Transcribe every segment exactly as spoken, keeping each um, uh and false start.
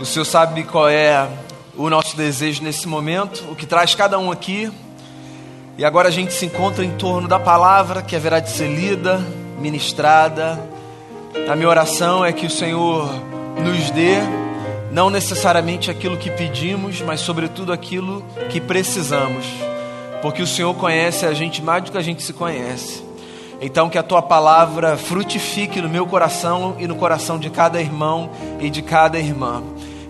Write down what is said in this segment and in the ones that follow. O Senhor sabe qual é o nosso desejo nesse momento, o que traz cada um aqui. E agora a gente se encontra em torno da palavra que haverá de ser lida, ministrada. A minha oração é que o Senhor nos dê, não necessariamente aquilo que pedimos, mas sobretudo aquilo que precisamos, porque o Senhor conhece a gente mais do que a gente se conhece. Então que a Tua palavra frutifique no meu coração e no coração de cada irmão e de cada irmã,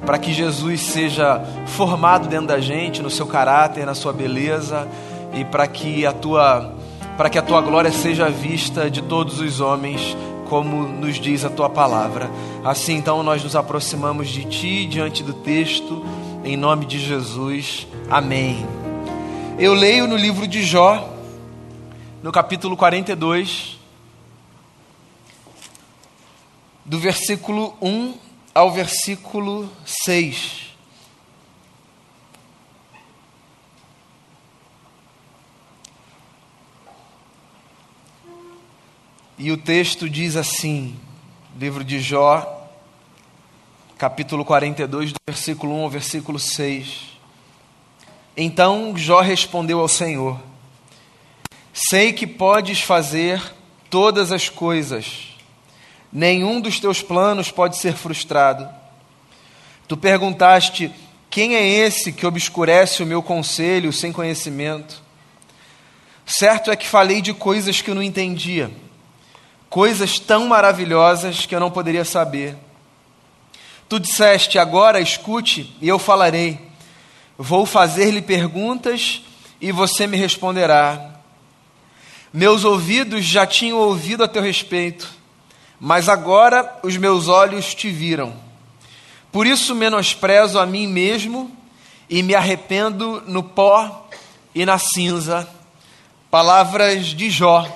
para que Jesus seja formado dentro da gente, no seu caráter, na sua beleza, e para que a Tua, para que a Tua glória seja vista de todos os homens, como nos diz a Tua palavra. Assim então nós nos aproximamos de Ti, diante do texto, em nome de Jesus, amém. Eu leio no livro de Jó, no capítulo quarenta e dois, do versículo um ao versículo seis. E o texto diz assim, livro de Jó, capítulo quarenta e dois, do versículo um ao versículo seis. Então Jó respondeu ao Senhor: sei que podes fazer todas as coisas, nenhum dos teus planos pode ser frustrado. Tu perguntaste: quem é esse que obscurece o meu conselho sem conhecimento? Certo é que falei de coisas que eu não entendia, coisas tão maravilhosas que eu não poderia saber. Tu disseste: agora escute e eu falarei, vou fazer-lhe perguntas e você me responderá. Meus ouvidos já tinham ouvido a teu respeito, mas agora os meus olhos te viram. Por isso menosprezo a mim mesmo e me arrependo no pó e na cinza. Palavras de Jó.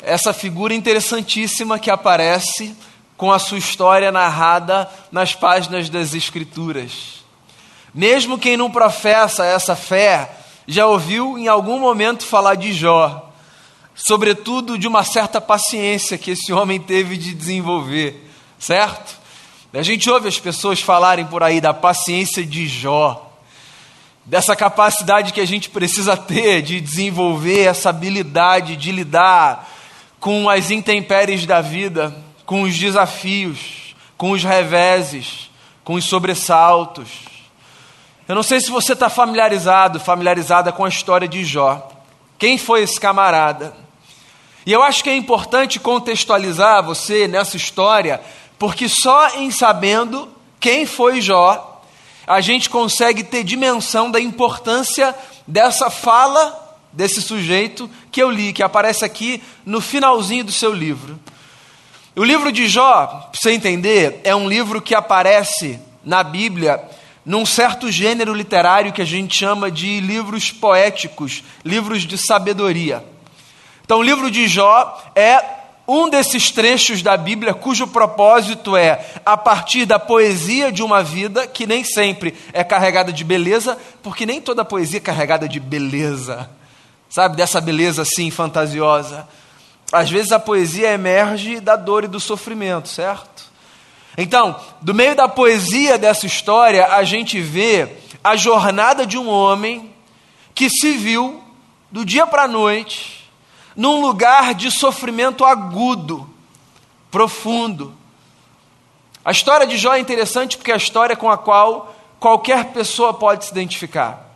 Essa figura interessantíssima que aparece com a sua história narrada nas páginas das Escrituras. Mesmo quem não professa essa fé já ouviu em algum momento falar de Jó, sobretudo de uma certa paciência que esse homem teve de desenvolver, certo? A gente ouve as pessoas falarem por aí da paciência de Jó, dessa capacidade que a gente precisa ter de desenvolver essa habilidade de lidar com as intempéries da vida, com os desafios, com os reveses, com os sobressaltos. Eu não sei se você está familiarizado, familiarizada com a história de Jó. Quem foi esse camarada? E eu acho que é importante contextualizar você nessa história, porque só em sabendo quem foi Jó, a gente consegue ter dimensão da importância dessa fala, desse sujeito que eu li, que aparece aqui no finalzinho do seu livro. O livro de Jó, para você entender, é um livro que aparece na Bíblia num certo gênero literário que a gente chama de livros poéticos, livros de sabedoria. Então o livro de Jó é um desses trechos da Bíblia cujo propósito é, a partir da poesia de uma vida que nem sempre é carregada de beleza, porque nem toda poesia é carregada de beleza, sabe, dessa beleza assim fantasiosa. Às vezes a poesia emerge da dor e do sofrimento, certo? Então, do meio da poesia dessa história, a gente vê a jornada de um homem que se viu, do dia para a noite, num lugar de sofrimento agudo, profundo. A história de Jó é interessante porque é a história com a qual qualquer pessoa pode se identificar.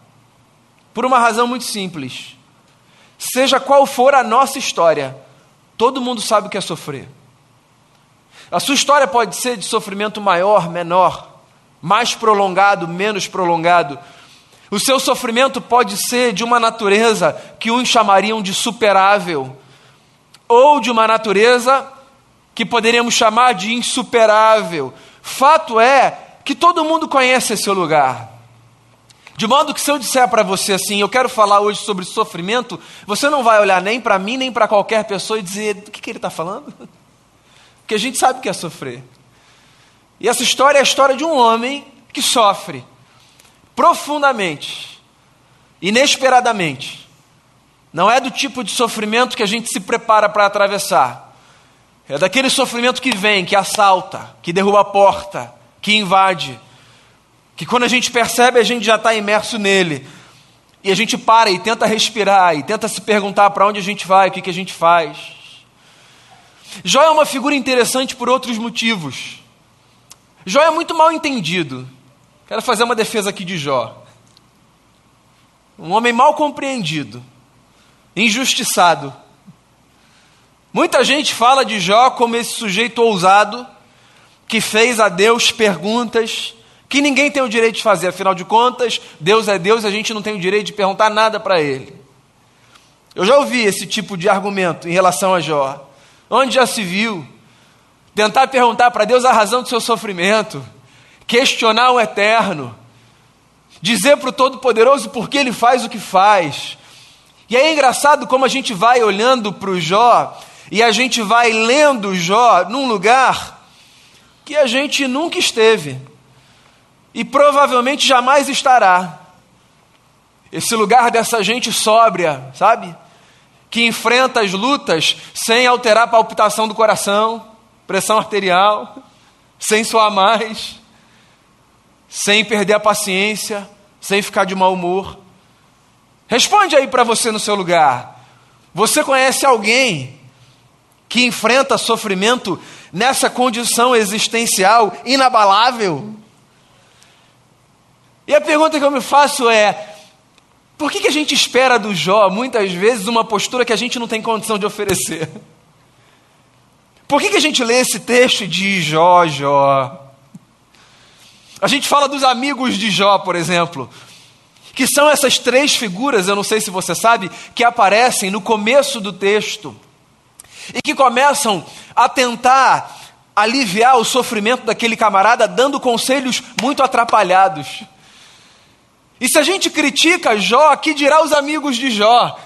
Por uma razão muito simples. Seja qual for a nossa história, todo mundo sabe o que é sofrer. A sua história pode ser de sofrimento maior, menor, mais prolongado, menos prolongado. O seu sofrimento pode ser de uma natureza que uns chamariam de superável, ou de uma natureza que poderíamos chamar de insuperável. Fato é que todo mundo conhece esse lugar. De modo que se eu disser para você assim, eu quero falar hoje sobre sofrimento, você não vai olhar nem para mim, nem para qualquer pessoa e dizer, do que, que ele está falando? Porque a gente sabe o que é sofrer. E essa história é a história de um homem que sofre profundamente, inesperadamente. Não é do tipo de sofrimento que a gente se prepara para atravessar. É daquele sofrimento que vem, que assalta, que derruba a porta, que invade, que quando a gente percebe, a gente já está imerso nele, e a gente para e tenta respirar, e tenta se perguntar para onde a gente vai, o que, que a gente faz. Jó é uma figura interessante por outros motivos. Jó é muito mal entendido. Quero fazer uma defesa aqui de Jó. Um homem mal compreendido, injustiçado. Muita gente fala de Jó como esse sujeito ousado, que fez a Deus perguntas que ninguém tem o direito de fazer. Afinal de contas, Deus é Deus e a gente não tem o direito de perguntar nada para Ele. Eu já ouvi esse tipo de argumento em relação a Jó. Onde já se viu? Tentar perguntar para Deus a razão do seu sofrimento, questionar o eterno, dizer para o Todo-Poderoso por que ele faz o que faz. E é engraçado como a gente vai olhando para o Jó, e a gente vai lendo Jó num lugar que a gente nunca esteve, e provavelmente jamais estará. Esse lugar dessa gente sóbria, sabe? Que enfrenta as lutas sem alterar a palpitação do coração, pressão arterial, sem suar mais, sem perder a paciência, sem ficar de mau humor. Responde aí para você no seu lugar. Você conhece alguém que enfrenta sofrimento nessa condição existencial inabalável? E a pergunta que eu me faço é: por que que a gente espera do Jó, muitas vezes, uma postura que a gente não tem condição de oferecer? Por que que a gente lê esse texto e diz: Jó, Jó? A gente fala dos amigos de Jó, por exemplo, que são essas três figuras, eu não sei se você sabe, que aparecem no começo do texto e que começam a tentar aliviar o sofrimento daquele camarada, dando conselhos muito atrapalhados. E se a gente critica Jó, que dirá os amigos de Jó?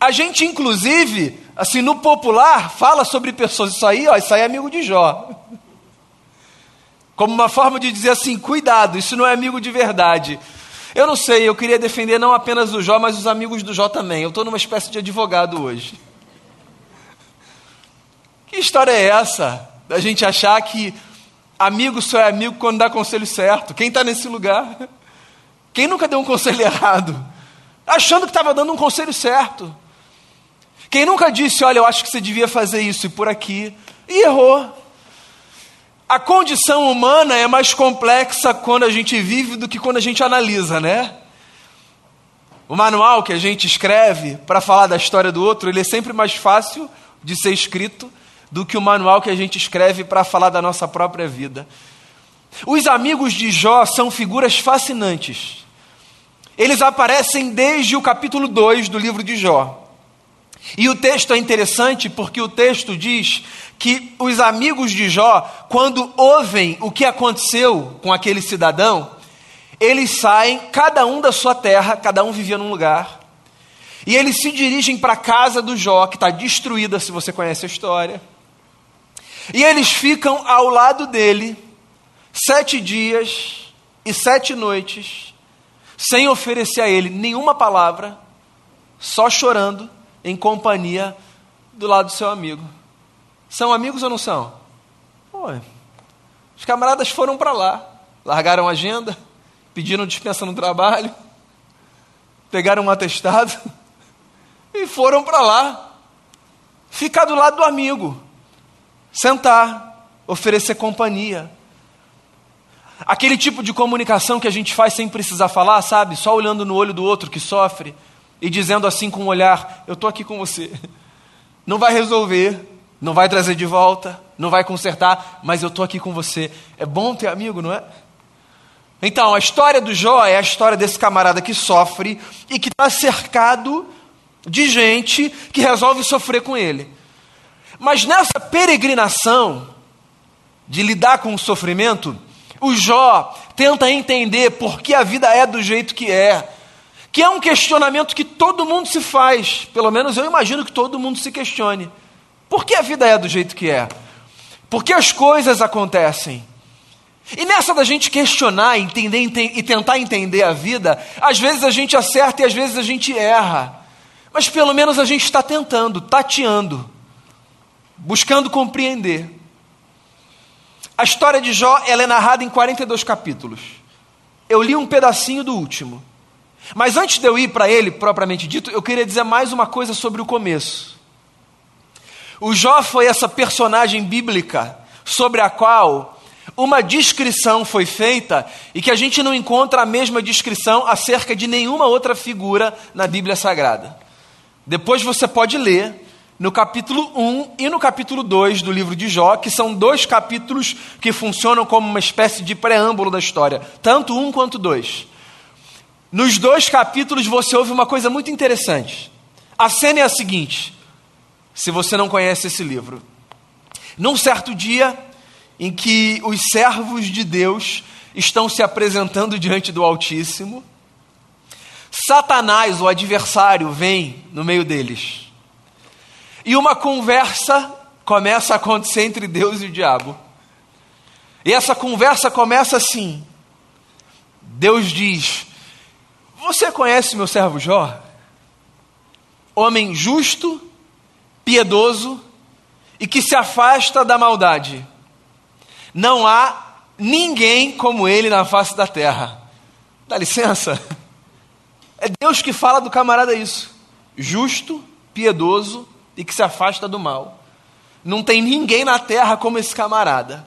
A gente, inclusive, assim, no popular, fala sobre pessoas, isso aí, ó, isso aí é amigo de Jó. Como uma forma de dizer assim: cuidado, isso não é amigo de verdade. Eu não sei, eu queria defender não apenas o Jó, mas os amigos do Jó também. Eu estou numa espécie de advogado hoje. Que história é essa? Da gente achar que amigo só é amigo quando dá conselho certo. Quem está nesse lugar? Quem nunca deu um conselho errado, achando que estava dando um conselho certo? Quem nunca disse: olha, eu acho que você devia fazer isso e por aqui, e errou? A condição humana é mais complexa quando a gente vive do que quando a gente analisa, né? O manual que a gente escreve para falar da história do outro, ele é sempre mais fácil de ser escrito do que o manual que a gente escreve para falar da nossa própria vida. Os amigos de Jó são figuras fascinantes. Eles aparecem desde o capítulo dois do livro de Jó. E o texto é interessante porque o texto diz que os amigos de Jó, quando ouvem o que aconteceu com aquele cidadão, eles saem, cada um da sua terra, cada um vivia num lugar, e eles se dirigem para a casa do Jó, que está destruída, se você conhece a história, e eles ficam ao lado dele sete dias e sete noites, sem oferecer a ele nenhuma palavra, só chorando, em companhia do lado do seu amigo. São amigos ou não são? Pô, os camaradas foram para lá, largaram a agenda, pediram dispensa no trabalho, pegaram um atestado e foram para lá. Ficar do lado do amigo, sentar, oferecer companhia. Aquele tipo de comunicação que a gente faz sem precisar falar, sabe? Só olhando no olho do outro que sofre e dizendo assim com um olhar: eu estou aqui com você. Não vai resolver, não vai trazer de volta, não vai consertar, mas eu estou aqui com você. É bom ter amigo, não é? Então, a história do Jó é a história desse camarada que sofre e que está cercado de gente que resolve sofrer com ele. Mas nessa peregrinação de lidar com o sofrimento, o Jó tenta entender por que a vida é do jeito que é, que é um questionamento que todo mundo se faz, pelo menos eu imagino que todo mundo se questione. Por que a vida é do jeito que é? Por que as coisas acontecem? E nessa da gente questionar, entender ente- e tentar entender a vida, às vezes a gente acerta e às vezes a gente erra, mas pelo menos a gente está tentando, tateando, buscando compreender. A história de Jó, ela é narrada em quarenta e dois capítulos. Eu li um pedacinho do último. Mas antes de eu ir para ele, propriamente dito, eu queria dizer mais uma coisa sobre o começo. O Jó foi essa personagem bíblica sobre a qual uma descrição foi feita e que a gente não encontra a mesma descrição acerca de nenhuma outra figura na Bíblia Sagrada. Depois você pode ler no capítulo um e no capítulo dois do livro de Jó, que são dois capítulos que funcionam como uma espécie de preâmbulo da história, tanto um quanto dois. Nos dois capítulos você ouve uma coisa muito interessante. A cena é a seguinte, se você não conhece esse livro. Num certo dia em que os servos de Deus estão se apresentando diante do Altíssimo, Satanás, o adversário, vem no meio deles. E uma conversa começa a acontecer entre Deus e o diabo. E essa conversa começa assim. Deus diz: você conhece meu servo Jó? Homem justo, piedoso e que se afasta da maldade. Não há ninguém como ele na face da terra. Dá licença? É Deus que fala do camarada isso. Justo, piedoso e que se afasta do mal. Não tem ninguém na terra como esse camarada.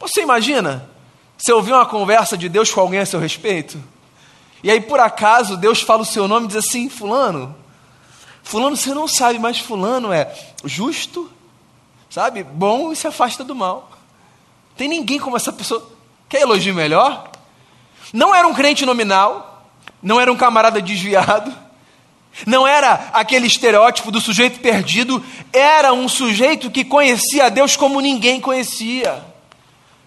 Você imagina? Você ouvir uma conversa de Deus com alguém a seu respeito? E aí, por acaso, Deus fala o seu nome e diz assim: fulano, fulano você não sabe, mas fulano é justo, sabe, bom e se afasta do mal. Tem ninguém como essa pessoa. Quer elogio melhor? Não era um crente nominal, não era um camarada desviado, não era aquele estereótipo do sujeito perdido, era um sujeito que conhecia a Deus como ninguém conhecia.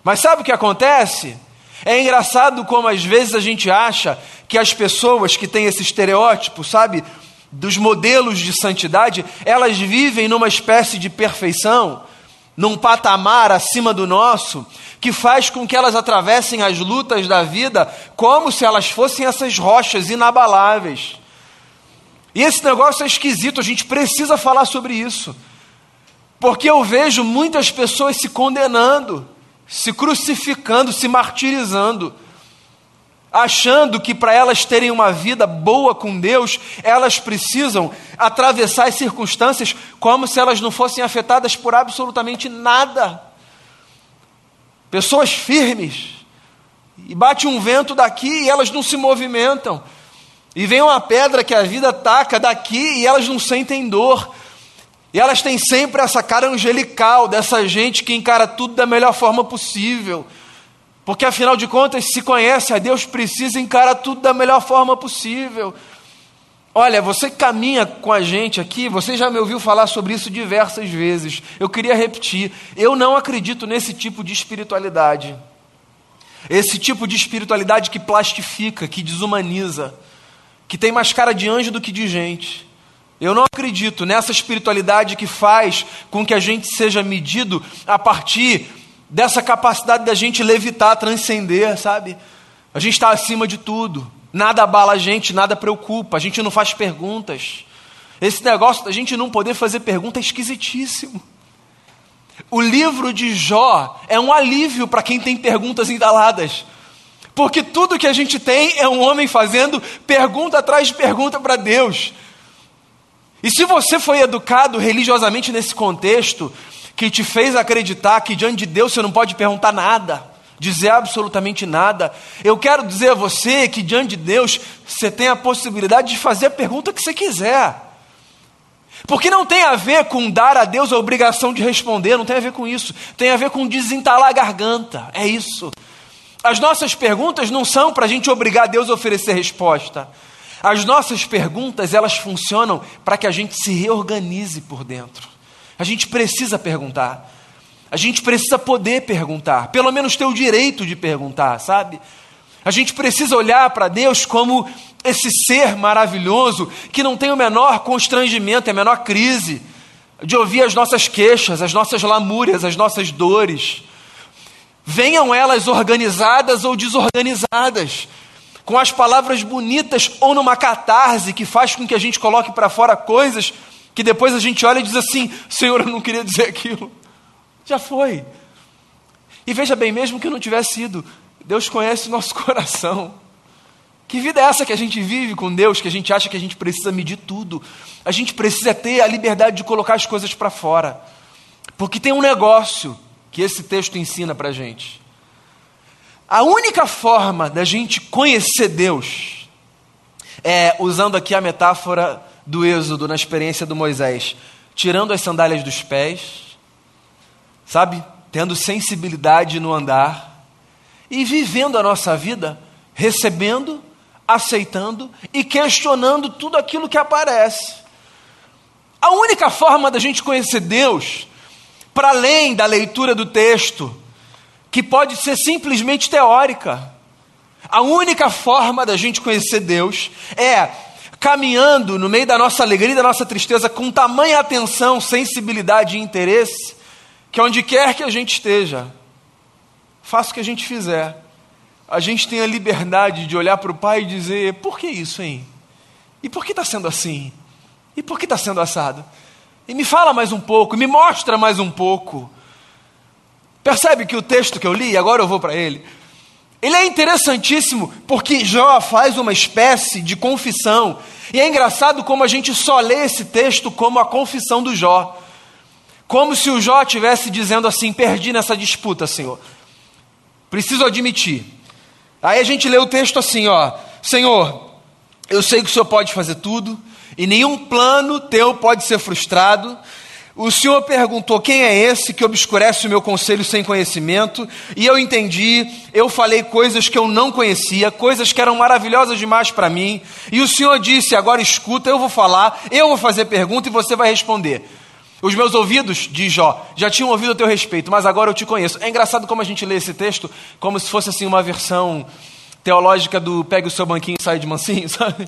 Mas sabe o que acontece? É engraçado como às vezes a gente acha que as pessoas que têm esse estereótipo, sabe, dos modelos de santidade, elas vivem numa espécie de perfeição, num patamar acima do nosso, que faz com que elas atravessem as lutas da vida como se elas fossem essas rochas inabaláveis. E esse negócio é esquisito, a gente precisa falar sobre isso, porque eu vejo muitas pessoas se condenando, se crucificando, se martirizando, achando que para elas terem uma vida boa com Deus, elas precisam atravessar as circunstâncias como se elas não fossem afetadas por absolutamente nada. Pessoas firmes, e bate um vento daqui e elas não se movimentam, e vem uma pedra que a vida taca daqui e elas não sentem dor. E elas têm sempre essa cara angelical, dessa gente que encara tudo da melhor forma possível. Porque afinal de contas, se conhece a Deus, precisa encarar tudo da melhor forma possível. Olha, você caminha com a gente aqui, você já me ouviu falar sobre isso diversas vezes. Eu queria repetir, eu não acredito nesse tipo de espiritualidade. Esse tipo de espiritualidade que plastifica, que desumaniza, que tem mais cara de anjo do que de gente. Eu não acredito nessa espiritualidade que faz com que a gente seja medido a partir dessa capacidade da gente levitar, transcender, sabe? A gente está acima de tudo. Nada abala a gente, nada preocupa. A gente não faz perguntas. Esse negócio da gente não poder fazer pergunta é esquisitíssimo. O livro de Jó é um alívio para quem tem perguntas indaladas. Porque tudo que a gente tem é um homem fazendo pergunta atrás de pergunta para Deus. E se você foi educado religiosamente nesse contexto, que te fez acreditar que diante de Deus você não pode perguntar nada, dizer absolutamente nada, eu quero dizer a você que diante de Deus você tem a possibilidade de fazer a pergunta que você quiser. Porque não tem a ver com dar a Deus a obrigação de responder, não tem a ver com isso. Tem a ver com desentalar a garganta, é isso. As nossas perguntas não são para a gente obrigar a Deus a oferecer resposta. As nossas perguntas, elas funcionam para que a gente se reorganize por dentro. A gente precisa perguntar. A gente precisa poder perguntar. Pelo menos ter o direito de perguntar, sabe? A gente precisa olhar para Deus como esse ser maravilhoso que não tem o menor constrangimento, a menor crise de ouvir as nossas queixas, as nossas lamúrias, as nossas dores. Venham elas organizadas ou desorganizadas, com as palavras bonitas ou numa catarse que faz com que a gente coloque para fora coisas que depois a gente olha e diz assim: Senhor, eu não queria dizer aquilo. Já foi. E veja bem, mesmo que não tivesse ido, Deus conhece o nosso coração. Que vida é essa que a gente vive com Deus, que a gente acha que a gente precisa medir tudo? A gente precisa ter a liberdade de colocar as coisas para fora. Porque tem um negócio que esse texto ensina para a gente. A única forma da gente conhecer Deus é, usando aqui a metáfora do Êxodo, na experiência do Moisés, tirando as sandálias dos pés, sabe? Tendo sensibilidade no andar e vivendo a nossa vida, recebendo, aceitando e questionando tudo aquilo que aparece. A única forma da gente conhecer Deus, para além da leitura do texto, que pode ser simplesmente teórica, a única forma da gente conhecer Deus é caminhando no meio da nossa alegria e da nossa tristeza com tamanha atenção, sensibilidade e interesse, que onde quer que a gente esteja, faça o que a gente fizer, a gente tem a liberdade de olhar para o Pai e dizer: por que isso, hein? E por que está sendo assim? E por que está sendo assado? E me fala mais um pouco, me mostra mais um pouco. Percebe que o texto que eu li, agora eu vou para ele, ele é interessantíssimo, porque Jó faz uma espécie de confissão, e é engraçado como a gente só lê esse texto como a confissão do Jó, como se o Jó estivesse dizendo assim: perdi nessa disputa, Senhor, preciso admitir. Aí a gente lê o texto assim, ó: Senhor, eu sei que o Senhor pode fazer tudo, e nenhum plano teu pode ser frustrado. O Senhor perguntou: quem é esse que obscurece o meu conselho sem conhecimento? E eu entendi, eu falei coisas que eu não conhecia, coisas que eram maravilhosas demais para mim. E o Senhor disse: agora escuta, eu vou falar, eu vou fazer pergunta e você vai responder. Os meus ouvidos, diz Jó, já tinham ouvido a teu respeito, mas agora eu te conheço. É engraçado como a gente lê esse texto, como se fosse assim uma versão teológica do pegue o seu banquinho e sai de mansinho, sabe?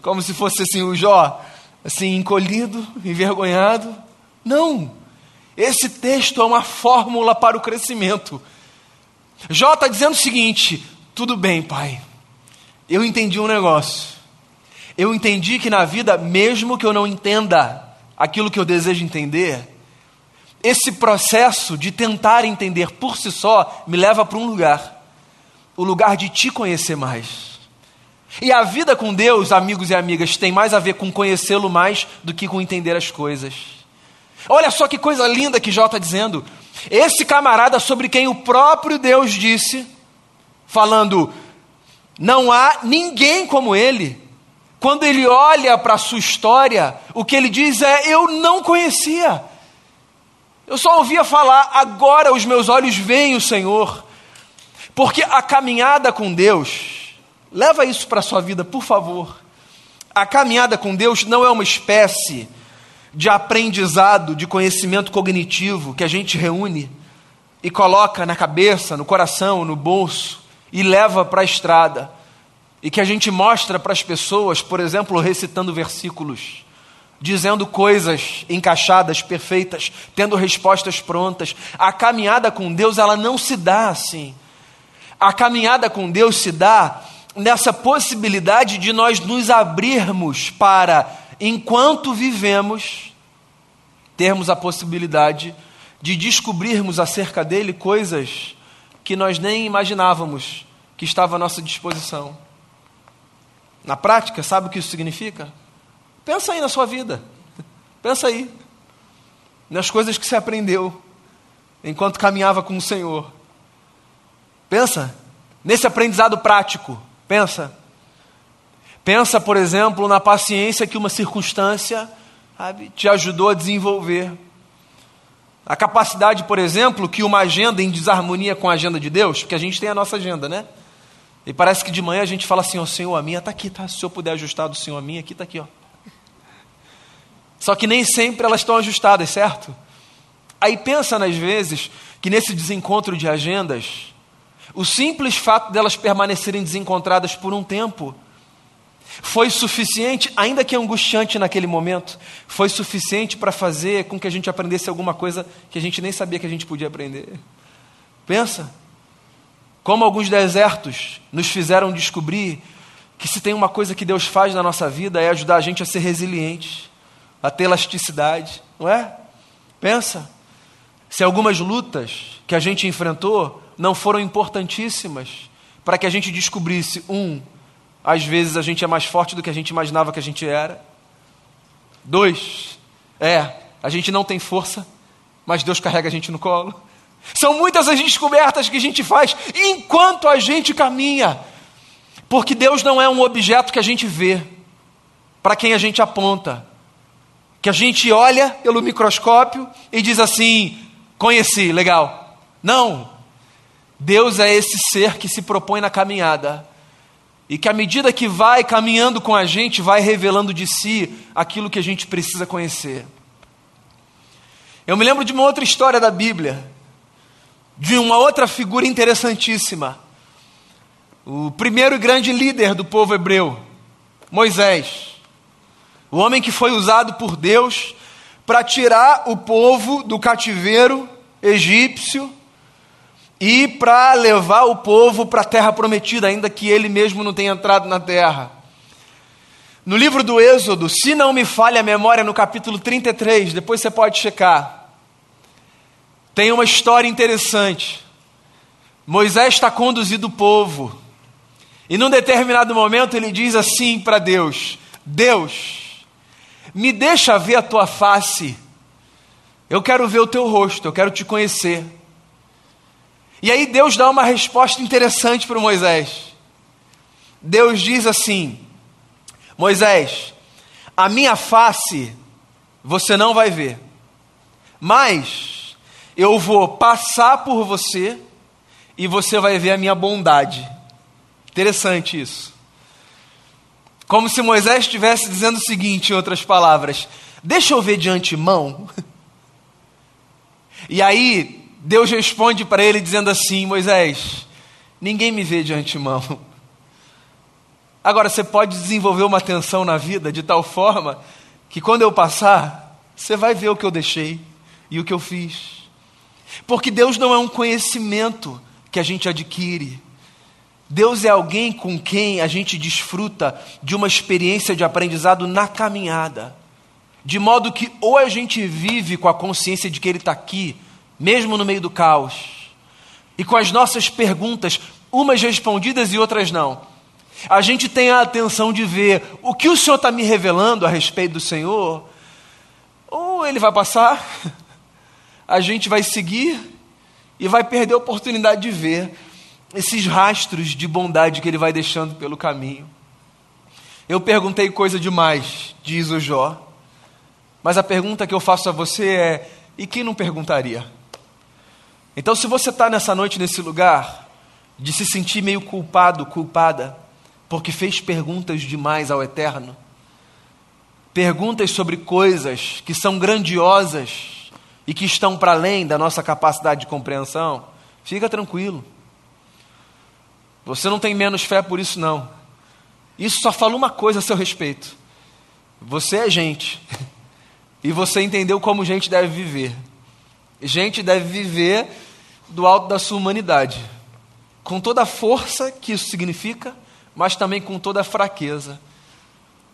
Como se fosse assim o Jó, assim, encolhido, envergonhado. Não, esse texto é uma fórmula para o crescimento. Jó está dizendo o seguinte: tudo bem, Pai, eu entendi um negócio, eu entendi que na vida, mesmo que eu não entenda aquilo que eu desejo entender, esse processo de tentar entender por si só, me leva para um lugar, o lugar de te conhecer mais. E a vida com Deus, amigos e amigas, tem mais a ver com conhecê-lo mais do que com entender as coisas. Olha só que coisa linda que Jó está dizendo. Esse camarada sobre quem o próprio Deus disse, falando, não há ninguém como ele. Quando ele olha para a sua história, o que ele diz é: eu não conhecia. Eu só ouvia falar, agora os meus olhos veem o Senhor. Porque a caminhada com Deus, leva isso para a sua vida, por favor. A caminhada com Deus não é uma espécie de aprendizado, de conhecimento cognitivo, que a gente reúne e coloca na cabeça, no coração, no bolso, e leva para a estrada, e que a gente mostra para as pessoas, por exemplo, recitando versículos, dizendo coisas encaixadas, perfeitas, tendo respostas prontas. A caminhada com Deus, ela não se dá assim. A caminhada com Deus se dá nessa possibilidade de nós nos abrirmos para, enquanto vivemos, termos a possibilidade de descobrirmos acerca dele coisas que nós nem imaginávamos que estava à nossa disposição. Na prática, sabe o que isso significa? Pensa aí na sua vida, pensa aí nas coisas que você aprendeu enquanto caminhava com o Senhor. Pensa nesse aprendizado prático, pensa Pensa, por exemplo, na paciência que uma circunstância, sabe, te ajudou a desenvolver. A capacidade, por exemplo, que uma agenda em desarmonia com a agenda de Deus, porque a gente tem a nossa agenda, né? E parece que de manhã a gente fala assim: ó, Senhor, a minha está aqui, tá? Se eu puder ajustar do Senhor a minha, aqui está aqui, ó. Só que nem sempre elas estão ajustadas, certo? Aí pensa nas vezes que nesse desencontro de agendas, o simples fato delas permanecerem desencontradas por um tempo foi suficiente, ainda que angustiante naquele momento, foi suficiente para fazer com que a gente aprendesse alguma coisa que a gente nem sabia que a gente podia aprender. Pensa, como alguns desertos nos fizeram descobrir que se tem uma coisa que Deus faz na nossa vida é ajudar a gente a ser resiliente, a ter elasticidade, não é? Pensa, se algumas lutas que a gente enfrentou não foram importantíssimas para que a gente descobrisse, um, às vezes a gente é mais forte do que a gente imaginava que a gente era, dois, é, a gente não tem força, mas Deus carrega a gente no colo. São muitas as descobertas que a gente faz enquanto a gente caminha, porque Deus não é um objeto que a gente vê, para quem a gente aponta, que a gente olha pelo microscópio e diz assim, conheci, legal. Não, Deus é esse ser que se propõe na caminhada, e que à medida que vai caminhando com a gente, vai revelando de si aquilo que a gente precisa conhecer. Eu me lembro de uma outra história da Bíblia, de uma outra figura interessantíssima, o primeiro grande líder do povo hebreu, Moisés, o homem que foi usado por Deus para tirar o povo do cativeiro egípcio e para levar o povo para a terra prometida, ainda que ele mesmo não tenha entrado na terra. No livro do Êxodo, se não me falha a memória, no capítulo trinta e três, depois você pode checar, tem uma história interessante. Moisés está conduzindo o povo, e num determinado momento ele diz assim para Deus, Deus, me deixa ver a tua face, eu quero ver o teu rosto, eu quero te conhecer. E aí Deus dá uma resposta interessante para Moisés. Deus diz assim, Moisés, a minha face você não vai ver, mas eu vou passar por você e você vai ver a minha bondade. Interessante isso. Como se Moisés estivesse dizendo o seguinte, em outras palavras, deixa eu ver de antemão. E aí Deus responde para ele dizendo assim, Moisés, ninguém me vê de antemão. Agora, você pode desenvolver uma tensão na vida de tal forma que quando eu passar, você vai ver o que eu deixei e o que eu fiz. Porque Deus não é um conhecimento que a gente adquire. Deus é alguém com quem a gente desfruta de uma experiência de aprendizado na caminhada. De modo que ou a gente vive com a consciência de que Ele está aqui, mesmo no meio do caos, e com as nossas perguntas, umas respondidas e outras não. A gente tem a atenção de ver o que o Senhor está me revelando a respeito do Senhor, ou Ele vai passar, a gente vai seguir e vai perder a oportunidade de ver esses rastros de bondade que Ele vai deixando pelo caminho. Eu perguntei coisa demais, diz o Jó, mas a pergunta que eu faço a você é, e quem não perguntaria? Então, se você está nessa noite, nesse lugar, de se sentir meio culpado, culpada, porque fez perguntas demais ao Eterno, perguntas sobre coisas que são grandiosas e que estão para além da nossa capacidade de compreensão, fica tranquilo, você não tem menos fé por isso não, isso só fala uma coisa a seu respeito, você é gente, e você entendeu como gente deve viver, gente deve viver do alto da sua humanidade, com toda a força que isso significa, mas também com toda a fraqueza.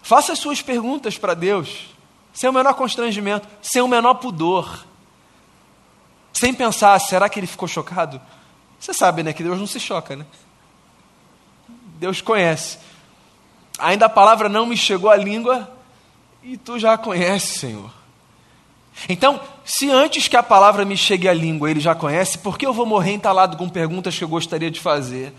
Faça as suas perguntas para Deus, sem o menor constrangimento, sem o menor pudor, sem pensar, será que ele ficou chocado? Você sabe, né, que Deus não se choca, né? Deus conhece. Ainda a palavra não me chegou à língua, e tu já a conheces, Senhor. Então, se antes que a palavra me chegue à língua, ele já conhece, por que eu vou morrer entalado com perguntas que eu gostaria de fazer?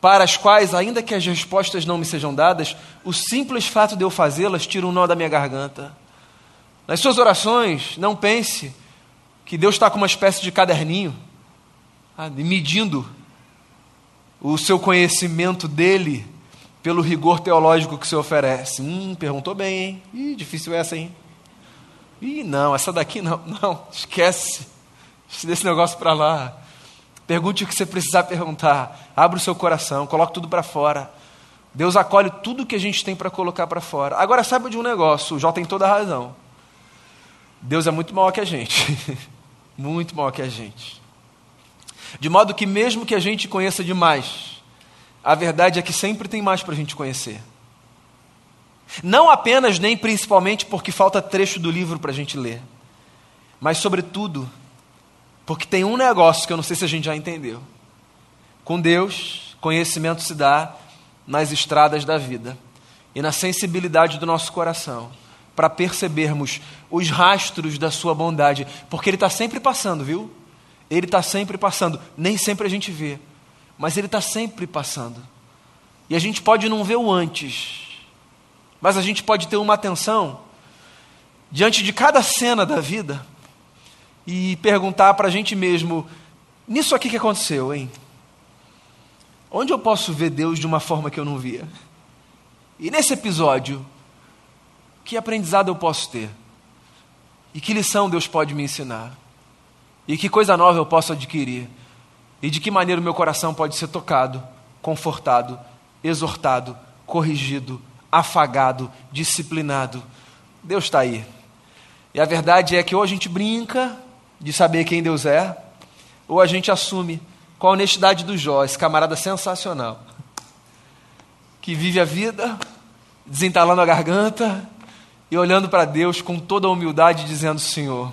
Para as quais, ainda que as respostas não me sejam dadas, o simples fato de eu fazê-las tira um nó da minha garganta. Nas suas orações, não pense que Deus está com uma espécie de caderninho, medindo o seu conhecimento dele pelo rigor teológico que o Senhor oferece. Hum, perguntou bem, hein? Ih, difícil essa, hein? Ih, não, essa daqui não, não, esquece, deixa esse negócio para lá. Pergunte o que você precisar perguntar, abre o seu coração, coloque tudo para fora. Deus acolhe tudo que a gente tem para colocar para fora. Agora saiba de um negócio, o Jó tem toda a razão, Deus é muito maior que a gente, muito maior que a gente, de modo que mesmo que a gente conheça demais, a verdade é que sempre tem mais para a gente conhecer, não apenas nem principalmente porque falta trecho do livro para a gente ler, mas sobretudo Porque tem um negócio que eu não sei se a gente já entendeu. Com Deus, conhecimento se dá nas estradas da vida e na sensibilidade do nosso coração para percebermos os rastros da sua bondade, porque Ele está sempre passando, viu? Ele está sempre passando, nem sempre a gente vê, mas Ele está sempre passando. E a gente pode não ver o antes, mas a gente pode ter uma atenção diante de cada cena da vida e perguntar para a gente mesmo, nisso aqui que aconteceu, hein? Onde eu posso ver Deus de uma forma que eu não via? E nesse episódio, que aprendizado eu posso ter? E que lição Deus pode me ensinar? E que coisa nova eu posso adquirir? E de que maneira o meu coração pode ser tocado, confortado, exortado, corrigido, afagado, disciplinado? Deus está aí. E a verdade é que ou a gente brinca de saber quem Deus é, ou a gente assume com a honestidade do Jó, esse camarada sensacional, que vive a vida desentalando a garganta e olhando para Deus com toda a humildade, dizendo, Senhor,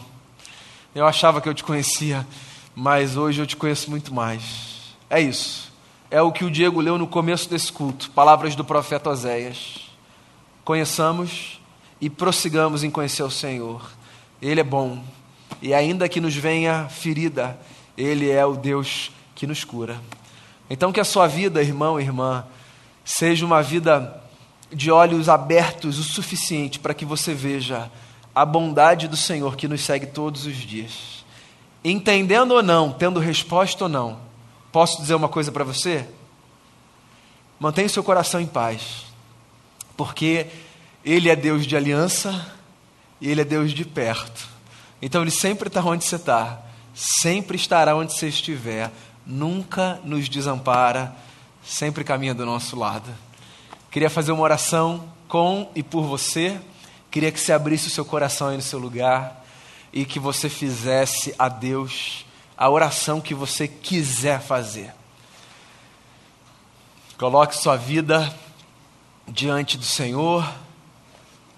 eu achava que eu te conhecia, mas hoje eu te conheço muito mais. É isso. É o que o Diego leu no começo desse culto, palavras do profeta Oséias. Conheçamos e prossigamos em conhecer o Senhor. Ele é bom, e ainda que nos venha ferida, Ele é o Deus que nos cura. Então que a sua vida, irmão e irmã, seja uma vida de olhos abertos o suficiente para que você veja a bondade do Senhor que nos segue todos os dias. Entendendo ou não, tendo resposta ou não, posso dizer uma coisa para você? Mantenha o seu coração em paz, porque Ele é Deus de aliança e Ele é Deus de perto. Então Ele sempre está onde você está, sempre estará onde você estiver, nunca nos desampara, sempre caminha do nosso lado. Queria fazer uma oração com e por você. Queria que você abrisse o seu coração aí no seu lugar e que você fizesse a Deus a oração que você quiser fazer. Coloque sua vida diante do Senhor.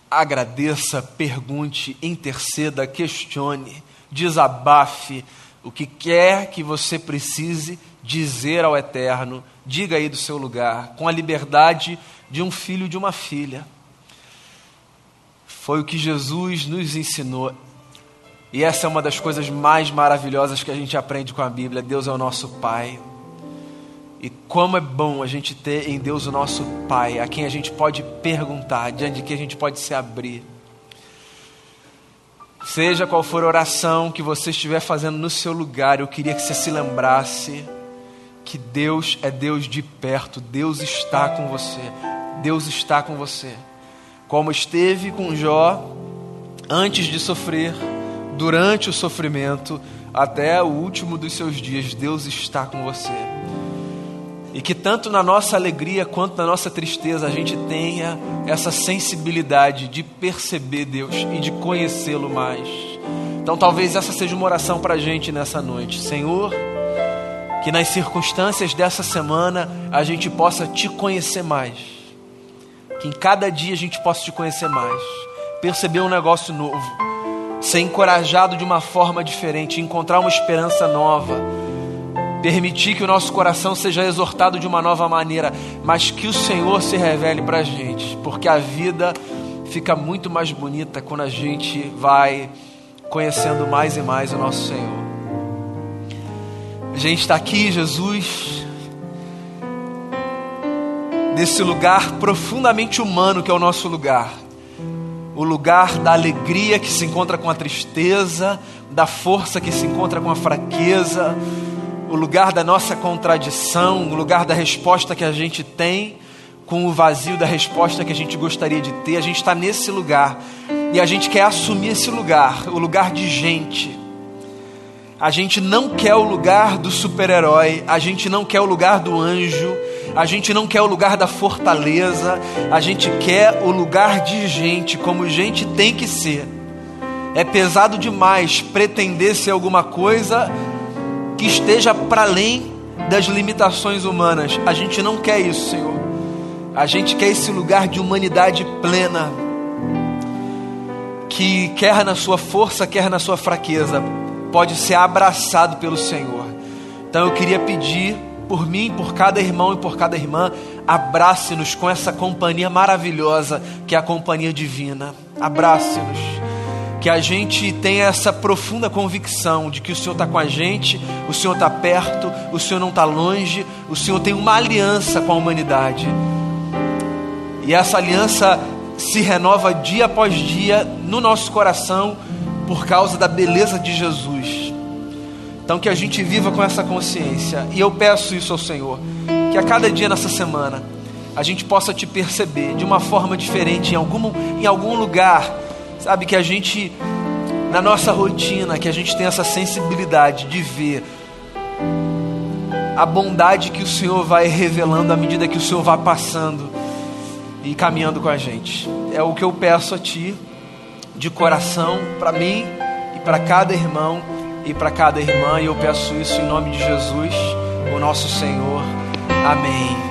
Agradeça, pergunte, interceda, questione, desabafe. O que quer que você precise dizer ao Eterno, diga aí do seu lugar, com a liberdade de um filho e de uma filha. Foi o que Jesus nos ensinou. E essa é uma das coisas mais maravilhosas que a gente aprende com a Bíblia. Deus é o nosso Pai. E como é bom a gente ter em Deus o nosso Pai, a quem a gente pode perguntar, diante de quem a gente pode se abrir. Seja qual for a oração que você estiver fazendo no seu lugar, eu queria que você se lembrasse que Deus é Deus de perto, Deus está com você, Deus está com você. Como esteve com Jó antes de sofrer, durante o sofrimento, até o último dos seus dias, Deus está com você. E que tanto na nossa alegria quanto na nossa tristeza a gente tenha essa sensibilidade de perceber Deus e de conhecê-lo mais. Então talvez essa seja uma oração para a gente nessa noite. Senhor, que nas circunstâncias dessa semana a gente possa te conhecer mais. Que em cada dia a gente possa te conhecer mais. Perceber um negócio novo. Ser encorajado de uma forma diferente. Encontrar uma esperança nova. Permitir que o nosso coração seja exortado de uma nova maneira, mas que o Senhor se revele para a gente, porque a vida fica muito mais bonita quando a gente vai conhecendo mais e mais o nosso Senhor. A gente está aqui, Jesus, nesse lugar profundamente humano que é o nosso lugar, o lugar da alegria que se encontra com a tristeza, da força que se encontra com a fraqueza, o lugar da nossa contradição, o lugar da resposta que a gente tem com o vazio da resposta que a gente gostaria de ter. A gente está nesse lugar e a gente quer assumir esse lugar, o lugar de gente. A gente não quer o lugar do super-herói, a gente não quer o lugar do anjo, a gente não quer o lugar da fortaleza, a gente quer o lugar de gente, como gente tem que ser. É pesado demais pretender ser alguma coisa que esteja para além das limitações humanas. A gente não quer isso, Senhor. A gente quer esse lugar de humanidade plena, que quer na sua força, quer na sua fraqueza, pode ser abraçado pelo Senhor. Então eu queria pedir por mim, por cada irmão e por cada irmã, abrace-nos com essa companhia maravilhosa que é a companhia divina. Abrace-nos, que a gente tenha essa profunda convicção de que o Senhor está com a gente, o Senhor está perto, o Senhor não está longe, o Senhor tem uma aliança com a humanidade, e essa aliança se renova dia após dia no nosso coração por causa da beleza de Jesus. Então que a gente viva com essa consciência, e eu peço isso ao Senhor, que a cada dia nessa semana a gente possa te perceber de uma forma diferente, em algum, em algum lugar, sabe, que a gente, na nossa rotina, que a gente tenha essa sensibilidade de ver a bondade que o Senhor vai revelando à medida que o Senhor vai passando e caminhando com a gente. É o que eu peço a ti, de coração, para mim e para cada irmão e para cada irmã, e eu peço isso em nome de Jesus, o nosso Senhor. Amém.